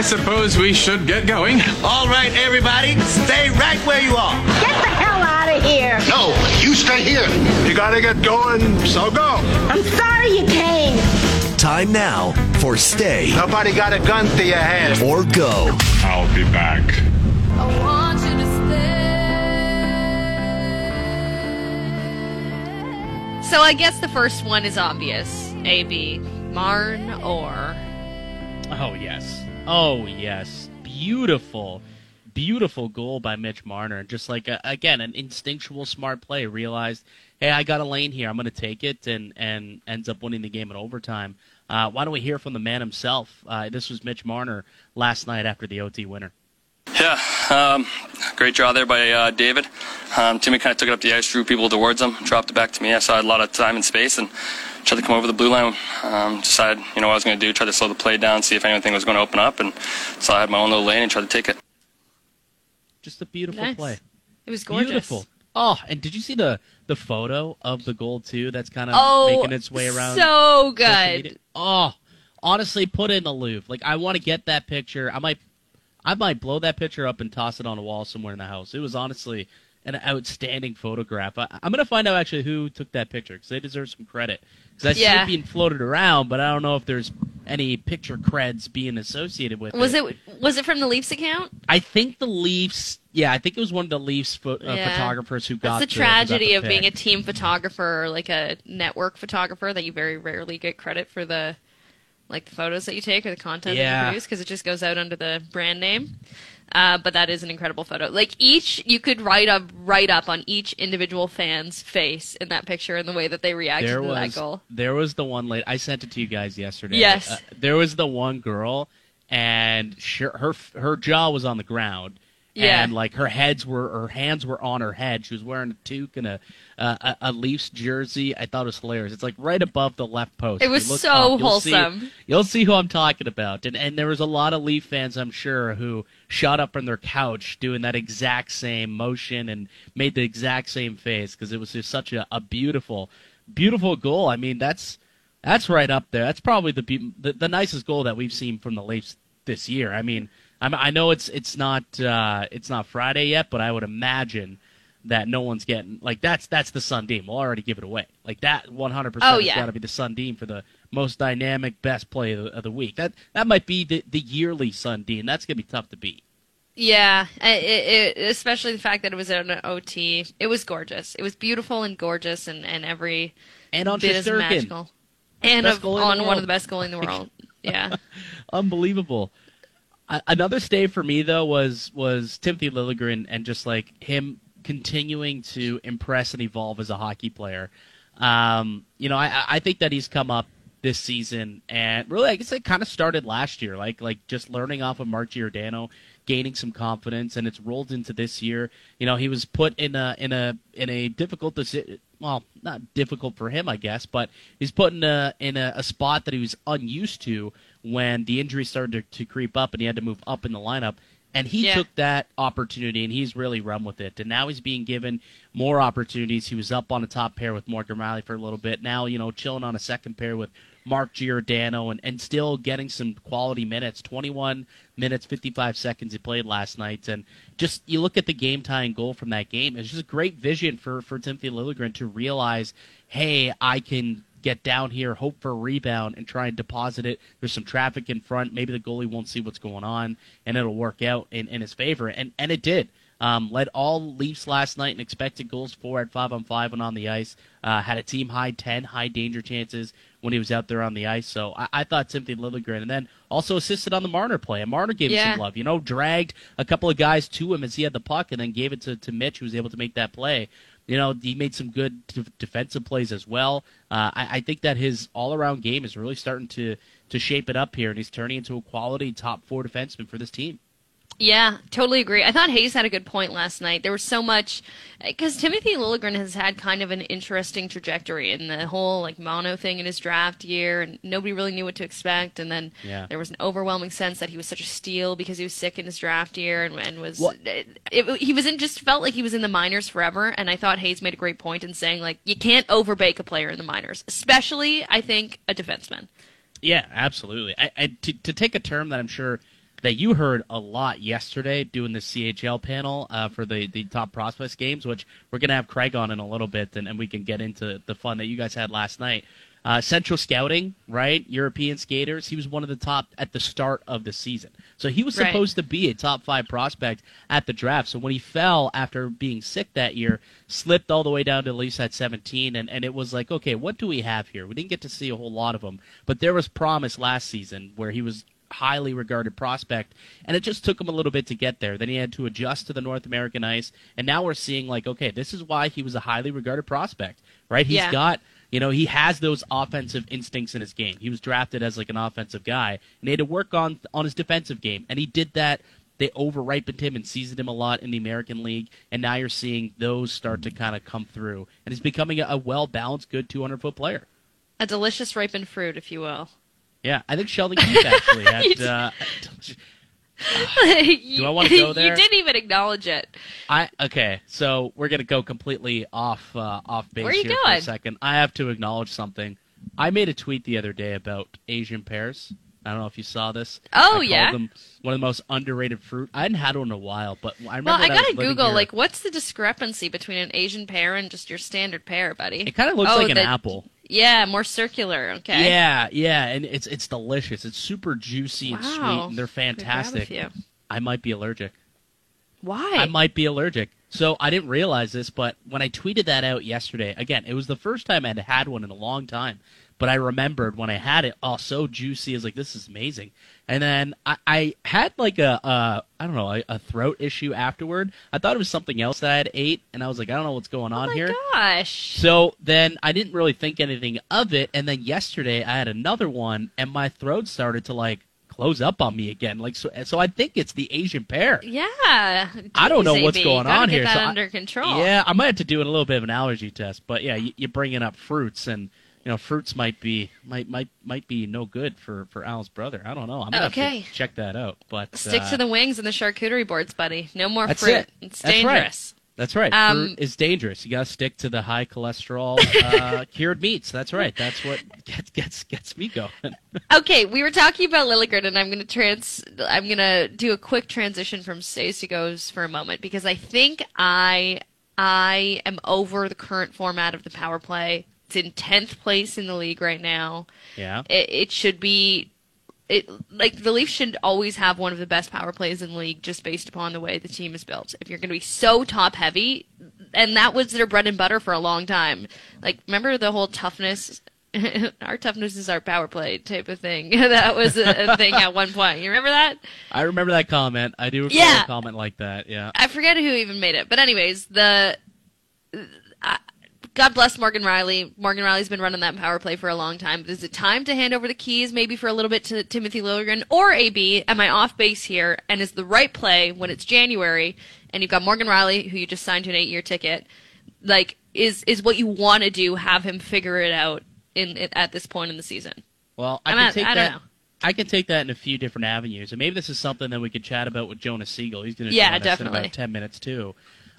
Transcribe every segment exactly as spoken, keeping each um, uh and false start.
I suppose we should get going. All right, everybody, stay right where you are. Get the hell out of here. No, you stay here. You gotta get going, so go. I'm sorry you came. Time now for stay. Nobody got a gun to your head. Or go. I'll be back. I want you to stay. So I guess the first one is obvious. A B Marn or... Oh, yes. Oh, yes. Beautiful, beautiful goal by Mitch Marner. Just like, a, again, an instinctual smart play. Realized, hey, I got a lane here. I'm going to take it, and, and ends up winning the game in overtime. Uh, why don't we hear from the man himself? Uh, this was Mitch Marner last night after the O T winner. Yeah, um, great draw there by uh, David. Um, Timmy kind of took it up the ice, drew people towards him, dropped it back to me. I saw a lot of time and space, and tried to come over the blue line, um, decided, you know, what I was going to do, tried to slow the play down, see if anything was going to open up, and so I had my own little lane and tried to take it. Just a beautiful nice. play. It was gorgeous. Beautiful. Oh, and did you see the, the photo of the goal, too? That's kind of oh, making its way around. so good. Oh, honestly, put it in the Louvre. Like, I want to get that picture. I might I might blow that picture up and toss it on a wall somewhere in the house. It was honestly an outstanding photograph. I, I'm going to find out, actually, who took that picture, because they deserve some credit. That's yeah. being floated around, but I don't know if there's any picture creds being associated with was it. Was it was it from the Leafs account? I think the Leafs, yeah, I think it was one of the Leafs pho- yeah. uh, photographers who got, That's the tragedy the, got the of pick. Being a team photographer or like a network photographer, that you very rarely get credit for the like the photos that you take or the content yeah. that you produce, because it just goes out under the brand name. Uh, but that is an incredible photo. Like each, you could write up, write up on each individual fan's face in that picture and the way that they reacted there to was, that goal. There was the one lady, I sent it to you guys yesterday. Yes. Uh, there was the one girl, and she, her her jaw was on the ground. Yeah. And like her heads were, her hands were on her head. She was wearing a toque and a uh, a Leafs jersey. I thought it was hilarious. It's like right above the left post. It was so up, wholesome. You'll see, you'll see who I'm talking about. And and there was a lot of Leaf fans, I'm sure, who shot up on their couch doing that exact same motion and made the exact same face, because it was just such a, a beautiful, beautiful goal. I mean, that's that's right up there. That's probably the the, the nicest goal that we've seen from the Leafs this year. I mean. I know it's it's not uh, it's not Friday yet, but I would imagine that no one's getting like that's that's the Sundin. We'll already give it away. Like that one hundred percent oh, yeah. has got to be the Sundin for the most dynamic, best play of the, of the week. That that might be the, the yearly Sundin. That's gonna be tough to beat. Yeah, it, it, especially the fact that it was in an O T. It was gorgeous. It was beautiful and gorgeous, and, and every and on bit is magical. And of, on one of the best goals in the world. Yeah, unbelievable. Another stay for me, though, was, was Timothy Liljegren, and just, like, him continuing to impress and evolve as a hockey player. Um, you know, I, I think that he's come up this season, and really, I guess it kind of started last year, like, like just learning off of Mark Giordano, gaining some confidence, and it's rolled into this year. You know, he was put in a in a, in a difficult decision. Well, not difficult for him, I guess, but he's put in a, in a, a spot that he was unused to when the injury started to, to creep up and he had to move up in the lineup. And he yeah. took that opportunity, and he's really run with it. And now he's being given more opportunities. He was up on the top pair with Morgan Rielly for a little bit. Now, you know, chilling on a second pair with Mark Giordano, and, and still getting some quality minutes. twenty-one minutes, fifty-five seconds he played last night. And just you look at the game-tying goal from that game, it's just a great vision for, for Timothy Liljegren to realize, hey, I can get down here, hope for a rebound, and try and deposit it. There's some traffic in front. Maybe the goalie won't see what's going on, and it'll work out in, in his favor. And, and it did. Um, led all Leafs last night in expected goals, four at five on five when on the ice. Uh, had a team-high ten, high danger chances when he was out there on the ice. So I, I thought Timothy Liljegren, and then also assisted on the Marner play. And Marner gave yeah. him some love, you know, dragged a couple of guys to him as he had the puck, and then gave it to, to Mitch, who was able to make that play. You know, he made some good d- defensive plays as well. Uh, I, I think that his all-around game is really starting to, to shape it up here, and he's turning into a quality top four defenseman for this team. Yeah, totally agree. I thought Hayes had a good point last night. There was so much, because Timothy Liljegren has had kind of an interesting trajectory in the whole like mono thing in his draft year, and nobody really knew what to expect. And then yeah. there was an overwhelming sense that he was such a steal because he was sick in his draft year, and, and was it, it, he was in just felt like he was in the minors forever. And I thought Hayes made a great point in saying like you can't overbake a player in the minors, especially I think a defenseman. Yeah, absolutely. I, I to, to take a term that I'm sure that you heard a lot yesterday doing the C H L panel uh, for the, the top prospects games, which we're going to have Craig on in a little bit, and, and we can get into the fun that you guys had last night. Uh, Central Scouting, right? European skaters. He was one of the top at the start of the season. So he was supposed right. to be a top five prospect at the draft. So when he fell after being sick that year, slipped all the way down to at least at seventeen, and, and it was like, okay, what do we have here? We didn't get to see a whole lot of him, but there was promise last season where he was highly regarded prospect, and it just took him a little bit to get there. Then he had to adjust to the North American ice, and now we're seeing like, okay, this is why he was a highly regarded prospect, right? He's yeah. got... You know, he has those offensive instincts in his game. He was drafted as like an offensive guy, and he had to work on on his defensive game, and he did that. They over-ripened him and seasoned him a lot in the American League, and now you're seeing those start to kind of come through, and he's becoming a well-balanced, good two hundred foot player. A delicious ripened fruit, if you will. Yeah, I think Sheldon Keith actually had... uh, you, do I want to go there? You didn't even acknowledge it. I okay, so we're gonna go completely off uh, off base here going? for a second. I have to acknowledge something. I made a tweet the other day about Asian pears. I don't know if you saw this. Oh I yeah, called them one of the most underrated fruit. I hadn't had one in a while, but I remember. Well, I gotta I Google here, like what's the discrepancy between an Asian pear and just your standard pear, buddy? It kind of looks oh, like the... an apple. Yeah, more circular, okay. Yeah, yeah, and it's it's delicious. It's super juicy and wow. sweet, and they're fantastic. I might be allergic. Why? I might be allergic. So I didn't realize this, but when I tweeted that out yesterday, again, it was the first time I'd had one in a long time, but I remembered when I had it, oh, so juicy. I was like, this is amazing. And then I, I had like a, uh, I don't know, a, a throat issue afterward. I thought it was something else that I had ate, and I was like, I don't know what's going on here. Oh, my gosh. So then I didn't really think anything of it, and then yesterday I had another one, and my throat started to like close up on me again. Like So, so I think it's the Asian pear. Yeah. Jeez, I don't know what's A B. going on here. Gotta get that so under I, control. Yeah, I might have to do a little bit of an allergy test, but yeah, you, you're bringing up fruits, and... You know, fruits might be might might might be no good for, for Al's brother. I don't know. I'm gonna okay. have to check that out. But stick uh, to the wings and the charcuterie boards, buddy. No more that's fruit. It. It's that's dangerous. Right. That's right. Um, fruit is dangerous. You gotta stick to the high cholesterol uh, cured meats. That's right. That's what gets gets gets me going. Okay, we were talking about Liljegren, and I'm gonna trans. I'm gonna do a quick transition from stays to goes for a moment because I think I I am over the current format of the power play. It's in tenth place in the league right now. Yeah. It, it should be it like the Leafs should always have one of the best power plays in the league just based upon the way the team is built. If you're going to be so top heavy, and that was their bread and butter for a long time. Like remember the whole toughness our toughness is our power play type of thing. That was a, a thing at one point. You remember that? I remember that comment. I do recall yeah. a comment like that. Yeah. I forget who even made it. But anyways, the I, God bless Morgan Rielly. Morgan Rielly's been running that power play for a long time. But is it time to hand over the keys maybe for a little bit to Timothy Liljegren or A B? Am I off base here? And is the right play when it's January and you've got Morgan Rielly, who you just signed to an eight-year ticket, like is is what you want to do, have him figure it out in, in at this point in the season? Well, I I'm can at, take I that. Don't know. I can take that in a few different avenues. And maybe this is something that we could chat about with Jonas Siegel. He's going to yeah, join us in about ten minutes, too.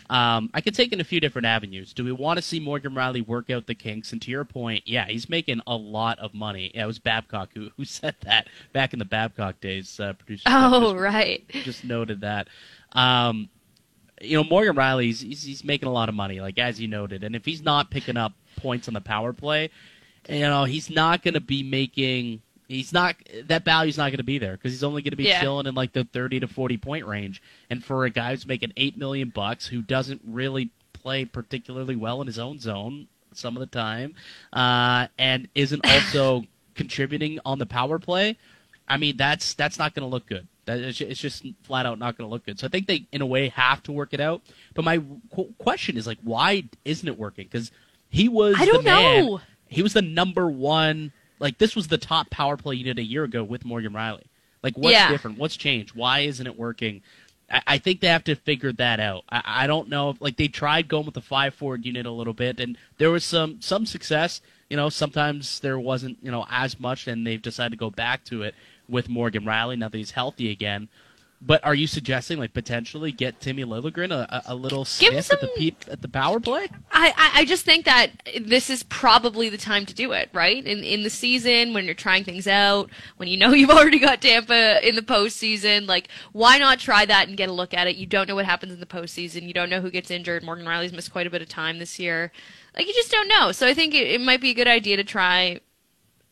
Um, I could take in a few different avenues. Do we want to see Morgan Rielly work out the kinks? And to your point, yeah, he's making a lot of money. Yeah, it was Babcock who, who said that back in the Babcock days. Uh, producer oh, just, right. Just noted that. Um, you know, Morgan Rielly, he's, he's, he's making a lot of money, like as you noted. And if he's not picking up points on the power play, you know, he's not going to be making... He's not that value's not going to be there because he's only going to be yeah. chilling in like the thirty to forty point range. And for a guy who's making eight million bucks, who doesn't really play particularly well in his own zone some of the time, uh, and isn't also contributing on the power play, I mean that's that's not going to look good. That it's just flat out not going to look good. So I think they in a way have to work it out. But my question is like, why isn't it working? Because he was I don't the man. know. He was the number one. Like, this was the top power play you did a year ago with Morgan Rielly. Like, what's yeah. different? What's changed? Why isn't it working? I, I think they have to figure that out. I, I don't know. If, like, they tried going with the five-forward unit a little bit, and there was some, some success. You know, sometimes there wasn't, you know, as much, and they've decided to go back to it with Morgan Rielly now that he's healthy again. But are you suggesting, like, potentially get Timmy Liljegren a, a little sniff some, at the peep, at the power play? I, I just think that this is probably the time to do it, right? In in the season, when you're trying things out, when you know you've already got Tampa in the postseason, like, why not try that and get a look at it? You don't know what happens in the postseason. You don't know who gets injured. Morgan Rielly's missed quite a bit of time this year. Like, you just don't know. So I think it, it might be a good idea to try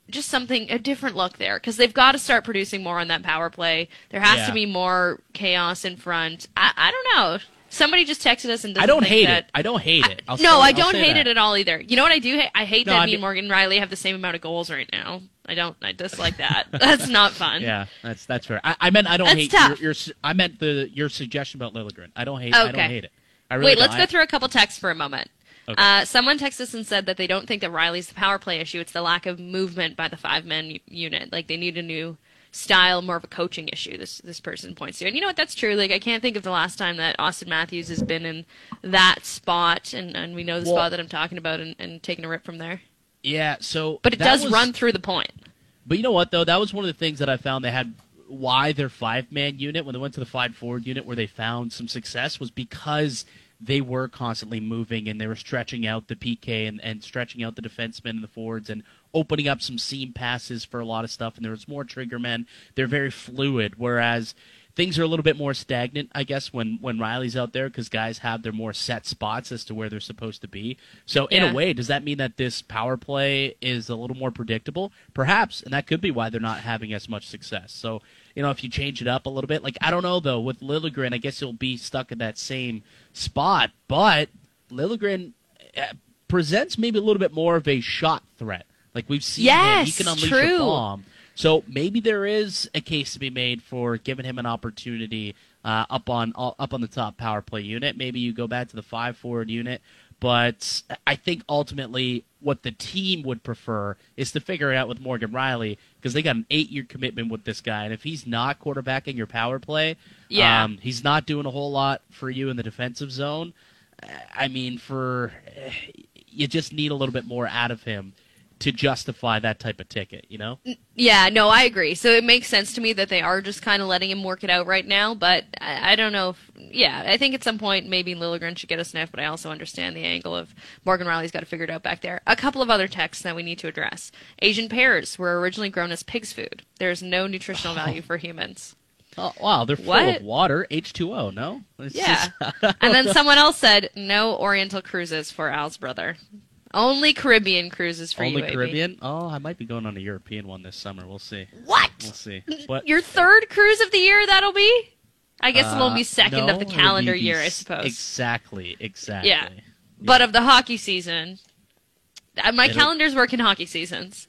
just something, a different look there, because they've got to start producing more on that power play. There has yeah. to be more chaos in front. I, I don't know. Somebody just texted us and doesn't I don't think hate that, it. I don't hate it. I'll no, say, I don't hate that. it at all either. You know what I do hate? I hate no, that I me mean, and Morgan Rielly have the same amount of goals right now. I don't. I dislike that. That's not fun. Yeah, that's that's fair. I, I meant I don't that's hate tough. your, your. I meant the your suggestion about Liljegren. I don't hate. Okay. I don't hate it. I really Wait, don't. let's go through a couple texts for a moment. Okay. Uh, someone texted us and said that they don't think that Rielly's the power play issue. It's the lack of movement by the five-man unit. Like, they need a new style, more of a coaching issue, this this person points to. And you know what? That's true. Like, I can't think of the last time that Auston Matthews has been in that spot, and, and we know the well, spot that I'm talking about, and, and taking a rip from there. Yeah, so... But it does was, run through the point. But you know what, though? That was one of the things that I found they had... Why their five-man unit, when they went to the five-forward unit where they found some success, was because... they were constantly moving, and they were stretching out the P K and, and stretching out the defensemen and the forwards and opening up some seam passes for a lot of stuff, and there was more trigger men. They're very fluid, whereas things are a little bit more stagnant, I guess, when, when Rielly's out there, because guys have their more set spots as to where they're supposed to be. So in yeah. a way, does that mean that this power play is a little more predictable? Perhaps, and that could be why they're not having as much success. So, you know, if you change it up a little bit. Like, I don't know, though. With Liljegren, I guess he'll be stuck in that same spot. But Liljegren presents maybe a little bit more of a shot threat. Like, we've seen yes, him. He can unleash true. a bomb. So maybe there is a case to be made for giving him an opportunity uh, up on up on the top power play unit. Maybe you go back to the five-forward unit. But I think ultimately what the team would prefer is to figure it out with Morgan Rielly, because they got an eight-year commitment with this guy. And if he's not quarterbacking your power play, yeah. um, he's not doing a whole lot for you in the defensive zone. I mean, for you just need a little bit more out of him to justify that type of ticket, you know? Yeah, no, I agree. So it makes sense to me that they are just kind of letting him work it out right now, but I, I don't know. If, yeah, I think at some point maybe Liljegren should get a sniff, but I also understand the angle of Morgan Rielly's got to figure it out back there. A couple of other texts that we need to address. Asian pears were originally grown as pig's food. There's no nutritional oh. value for humans. Oh, wow, they're full what? of water, H two O, no? It's yeah. Just, and then know. someone else said, no Oriental cruises for Al's brother. Only Caribbean cruises for Only you, Only Caribbean? Baby. Oh, I might be going on a European one this summer. We'll see. What? We'll see. What? Your third cruise of the year, that'll be? I guess uh, it won't be second no, of the calendar year, I suppose. Exactly, exactly. Yeah. yeah. But of the hockey season. My it'll... calendar's working hockey seasons.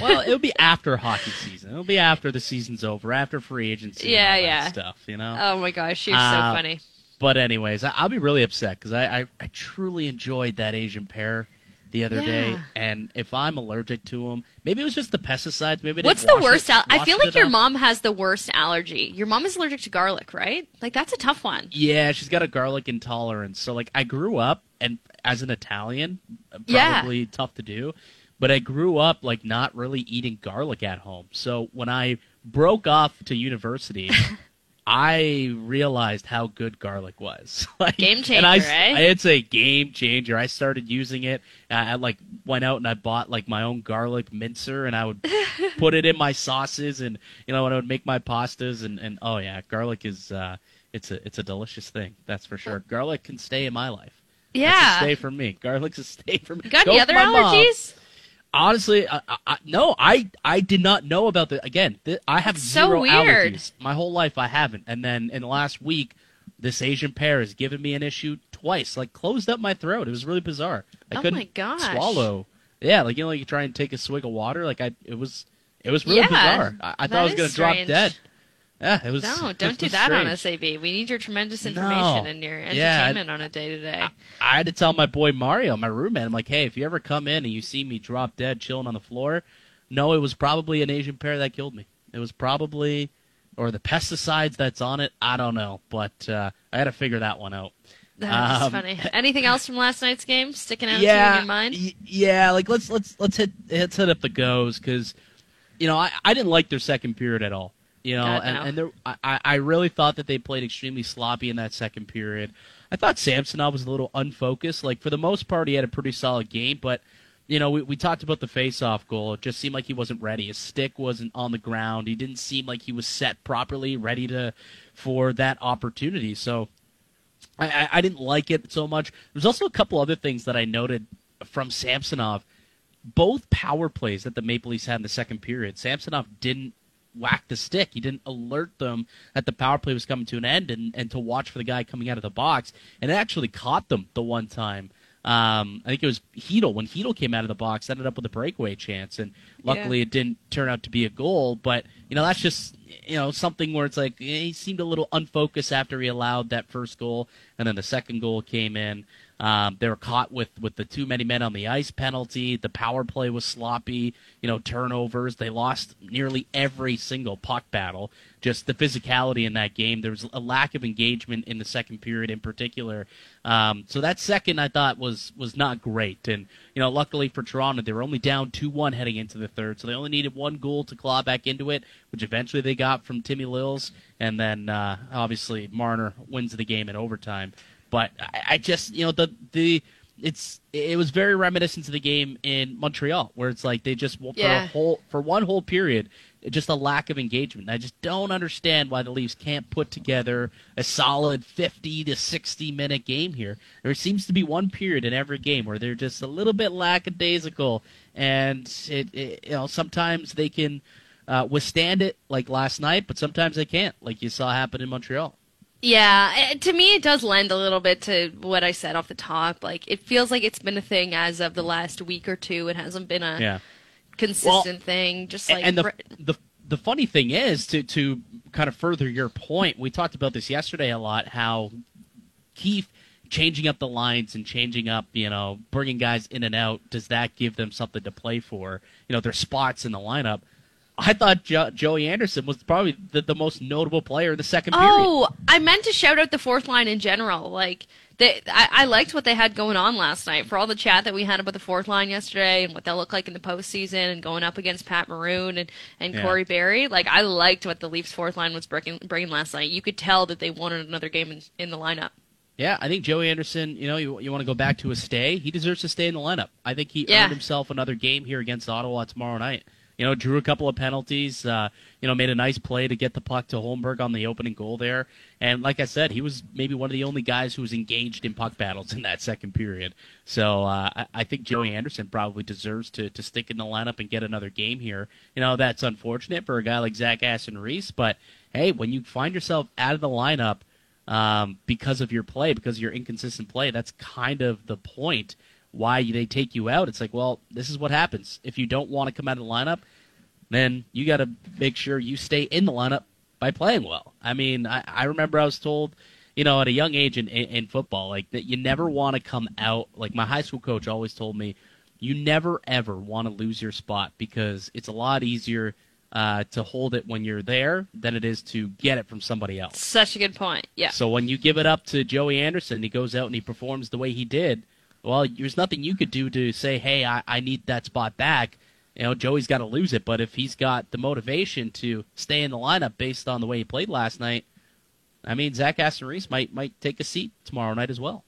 Well, it'll be after hockey season. It'll be after the season's over, after free agency yeah, and all yeah. that stuff, you know? Oh, my gosh, she's uh, so funny. But anyways, I'll be really upset because I, I, I truly enjoyed that Asian pear the other yeah. day, and if I'm allergic to them, maybe it was just the pesticides. Maybe what's the worst? It, al- I feel like your up. mom has the worst allergy. Your mom is allergic to garlic, right? Like, that's a tough one. Yeah, she's got a garlic intolerance. So, like, I grew up, and as an Italian, probably yeah. tough to do, but I grew up like not really eating garlic at home. So when I broke off to university, I realized how good garlic was. Like, game changer, and I, right? It's a game changer. I started using it. I, I like went out and I bought like my own garlic mincer, and I would put it in my sauces, and you know, and I would make my pastas, and, and oh yeah, garlic is uh, it's a it's a delicious thing, that's for sure. Garlic can stay in my life. Yeah, it's a stay for me. Garlic's a stay for me. Got Go any other allergies? Mom. Honestly, I, I, no, I, I did not know about the Again, th- I have That's zero so weird. allergies. My whole life I haven't. And then in the last week, this Asian pear has given me an issue twice. Like, closed up my throat. It was really bizarre. I oh couldn't my gosh. swallow. Yeah, like, you know, like you try and take a swig of water. Like, I, it was it was really yeah, bizarre. I, I thought I was going to drop dead. Yeah, it was. No, don't do that strange. on us, A B. We need your tremendous information no. and your entertainment yeah, I, on a day-to-day. I, I had to tell my boy Mario, my roommate, I'm like, hey, if you ever come in and you see me drop dead chilling on the floor, no, it was probably an Asian pear that killed me. It was probably, or the pesticides that's on it, I don't know. But uh, I had to figure that one out. That's um, funny. Anything else from last night's game sticking out yeah, to you in your mind? Y- yeah, like let's let's let's hit let's hit up the goes, because you know I, I didn't like their second period at all. You know, God, and, no. and there, I, I really thought that they played extremely sloppy in that second period. I thought Samsonov was a little unfocused. Like, for the most part, he had a pretty solid game, but, you know, we, we talked about the faceoff goal. It just seemed like he wasn't ready. His stick wasn't on the ground. He didn't seem like he was set properly, ready to for that opportunity. So I, I, I didn't like it so much. There's also a couple other things that I noted from Samsonov. Both power plays that the Maple Leafs had in the second period, Samsonov didn't whack the stick. He didn't alert them that the power play was coming to an end and, and to watch for the guy coming out of the box. And it actually caught them the one time. Um, I think it was Hedel. When Hedel came out of the box, ended up with a breakaway chance. And luckily yeah. it didn't turn out to be a goal. But, you know, that's just, you know, something where it's like he seemed a little unfocused after he allowed that first goal. And then the second goal came in. Um, they were caught with, with the too many men on the ice penalty. The power play was sloppy, you know, turnovers. They lost nearly every single puck battle. Just the physicality in that game. There was a lack of engagement in the second period in particular. Um, so that second, I thought, was was not great. And, you know, luckily for Toronto, they were only down two one heading into the third. So they only needed one goal to claw back into it, which eventually they got from Timmy Lills. And then, uh, obviously, Marner wins the game in overtime. But I just, you know, the the it's it was very reminiscent to the game in Montreal, where it's like they just for yeah. a whole for one whole period, just a lack of engagement. And I just don't understand why the Leafs can't put together a solid fifty to sixty minute game here. There seems to be one period in every game where they're just a little bit lackadaisical, and it, it you know sometimes they can uh, withstand it like last night, but sometimes they can't, like you saw happen in Montreal. Yeah, to me it does lend a little bit to what I said off the top. Like, it feels like it's been a thing as of the last week or two. It hasn't been a yeah. consistent well, thing. Just like and the, the the funny thing is, to to kind of further your point, we talked about this yesterday a lot. How Keith changing up the lines and changing up, you know, bringing guys in and out. Does that give them something to play for? You know, their spots in the lineup. I thought jo- Joey Anderson was probably the, the most notable player in the second oh, period. Oh, I meant to shout out the fourth line in general. Like, they, I, I liked what they had going on last night. For all the chat that we had about the fourth line yesterday and what they'll look like in the postseason and going up against Pat Maroon and, and yeah. Corey Berry, like, I liked what the Leafs' fourth line was bringing, bringing last night. You could tell that they wanted another game in, in the lineup. Yeah, I think Joey Anderson, you know, you, you want to go back to his stay. He deserves to stay in the lineup. I think he yeah. earned himself another game here against Ottawa tomorrow night. You know, drew a couple of penalties, uh, you know, made a nice play to get the puck to Holmberg on the opening goal there. And like I said, he was maybe one of the only guys who was engaged in puck battles in that second period. So uh, I, I think Joey Anderson probably deserves to, to stick in the lineup and get another game here. You know, that's unfortunate for a guy like Zach Aston Reese. But, hey, when you find yourself out of the lineup um, because of your play, because of your inconsistent play, that's kind of the point. Why they take you out. It's like, well, this is what happens. If you don't want to come out of the lineup, then you got to make sure you stay in the lineup by playing well. I mean, I, I remember I was told, you know, at a young age in, in, in football, like, that you never want to come out. Like, my high school coach always told me, you never, ever want to lose your spot because it's a lot easier uh, to hold it when you're there than it is to get it from somebody else. Such a good point, yeah. So when you give it up to Joey Anderson, he goes out and he performs the way he did, well, there's nothing you could do to say, hey, I, I need that spot back. You know, Joey's got to lose it. But if he's got the motivation to stay in the lineup based on the way he played last night, I mean, Zach Aston Reese might, might take a seat tomorrow night as well.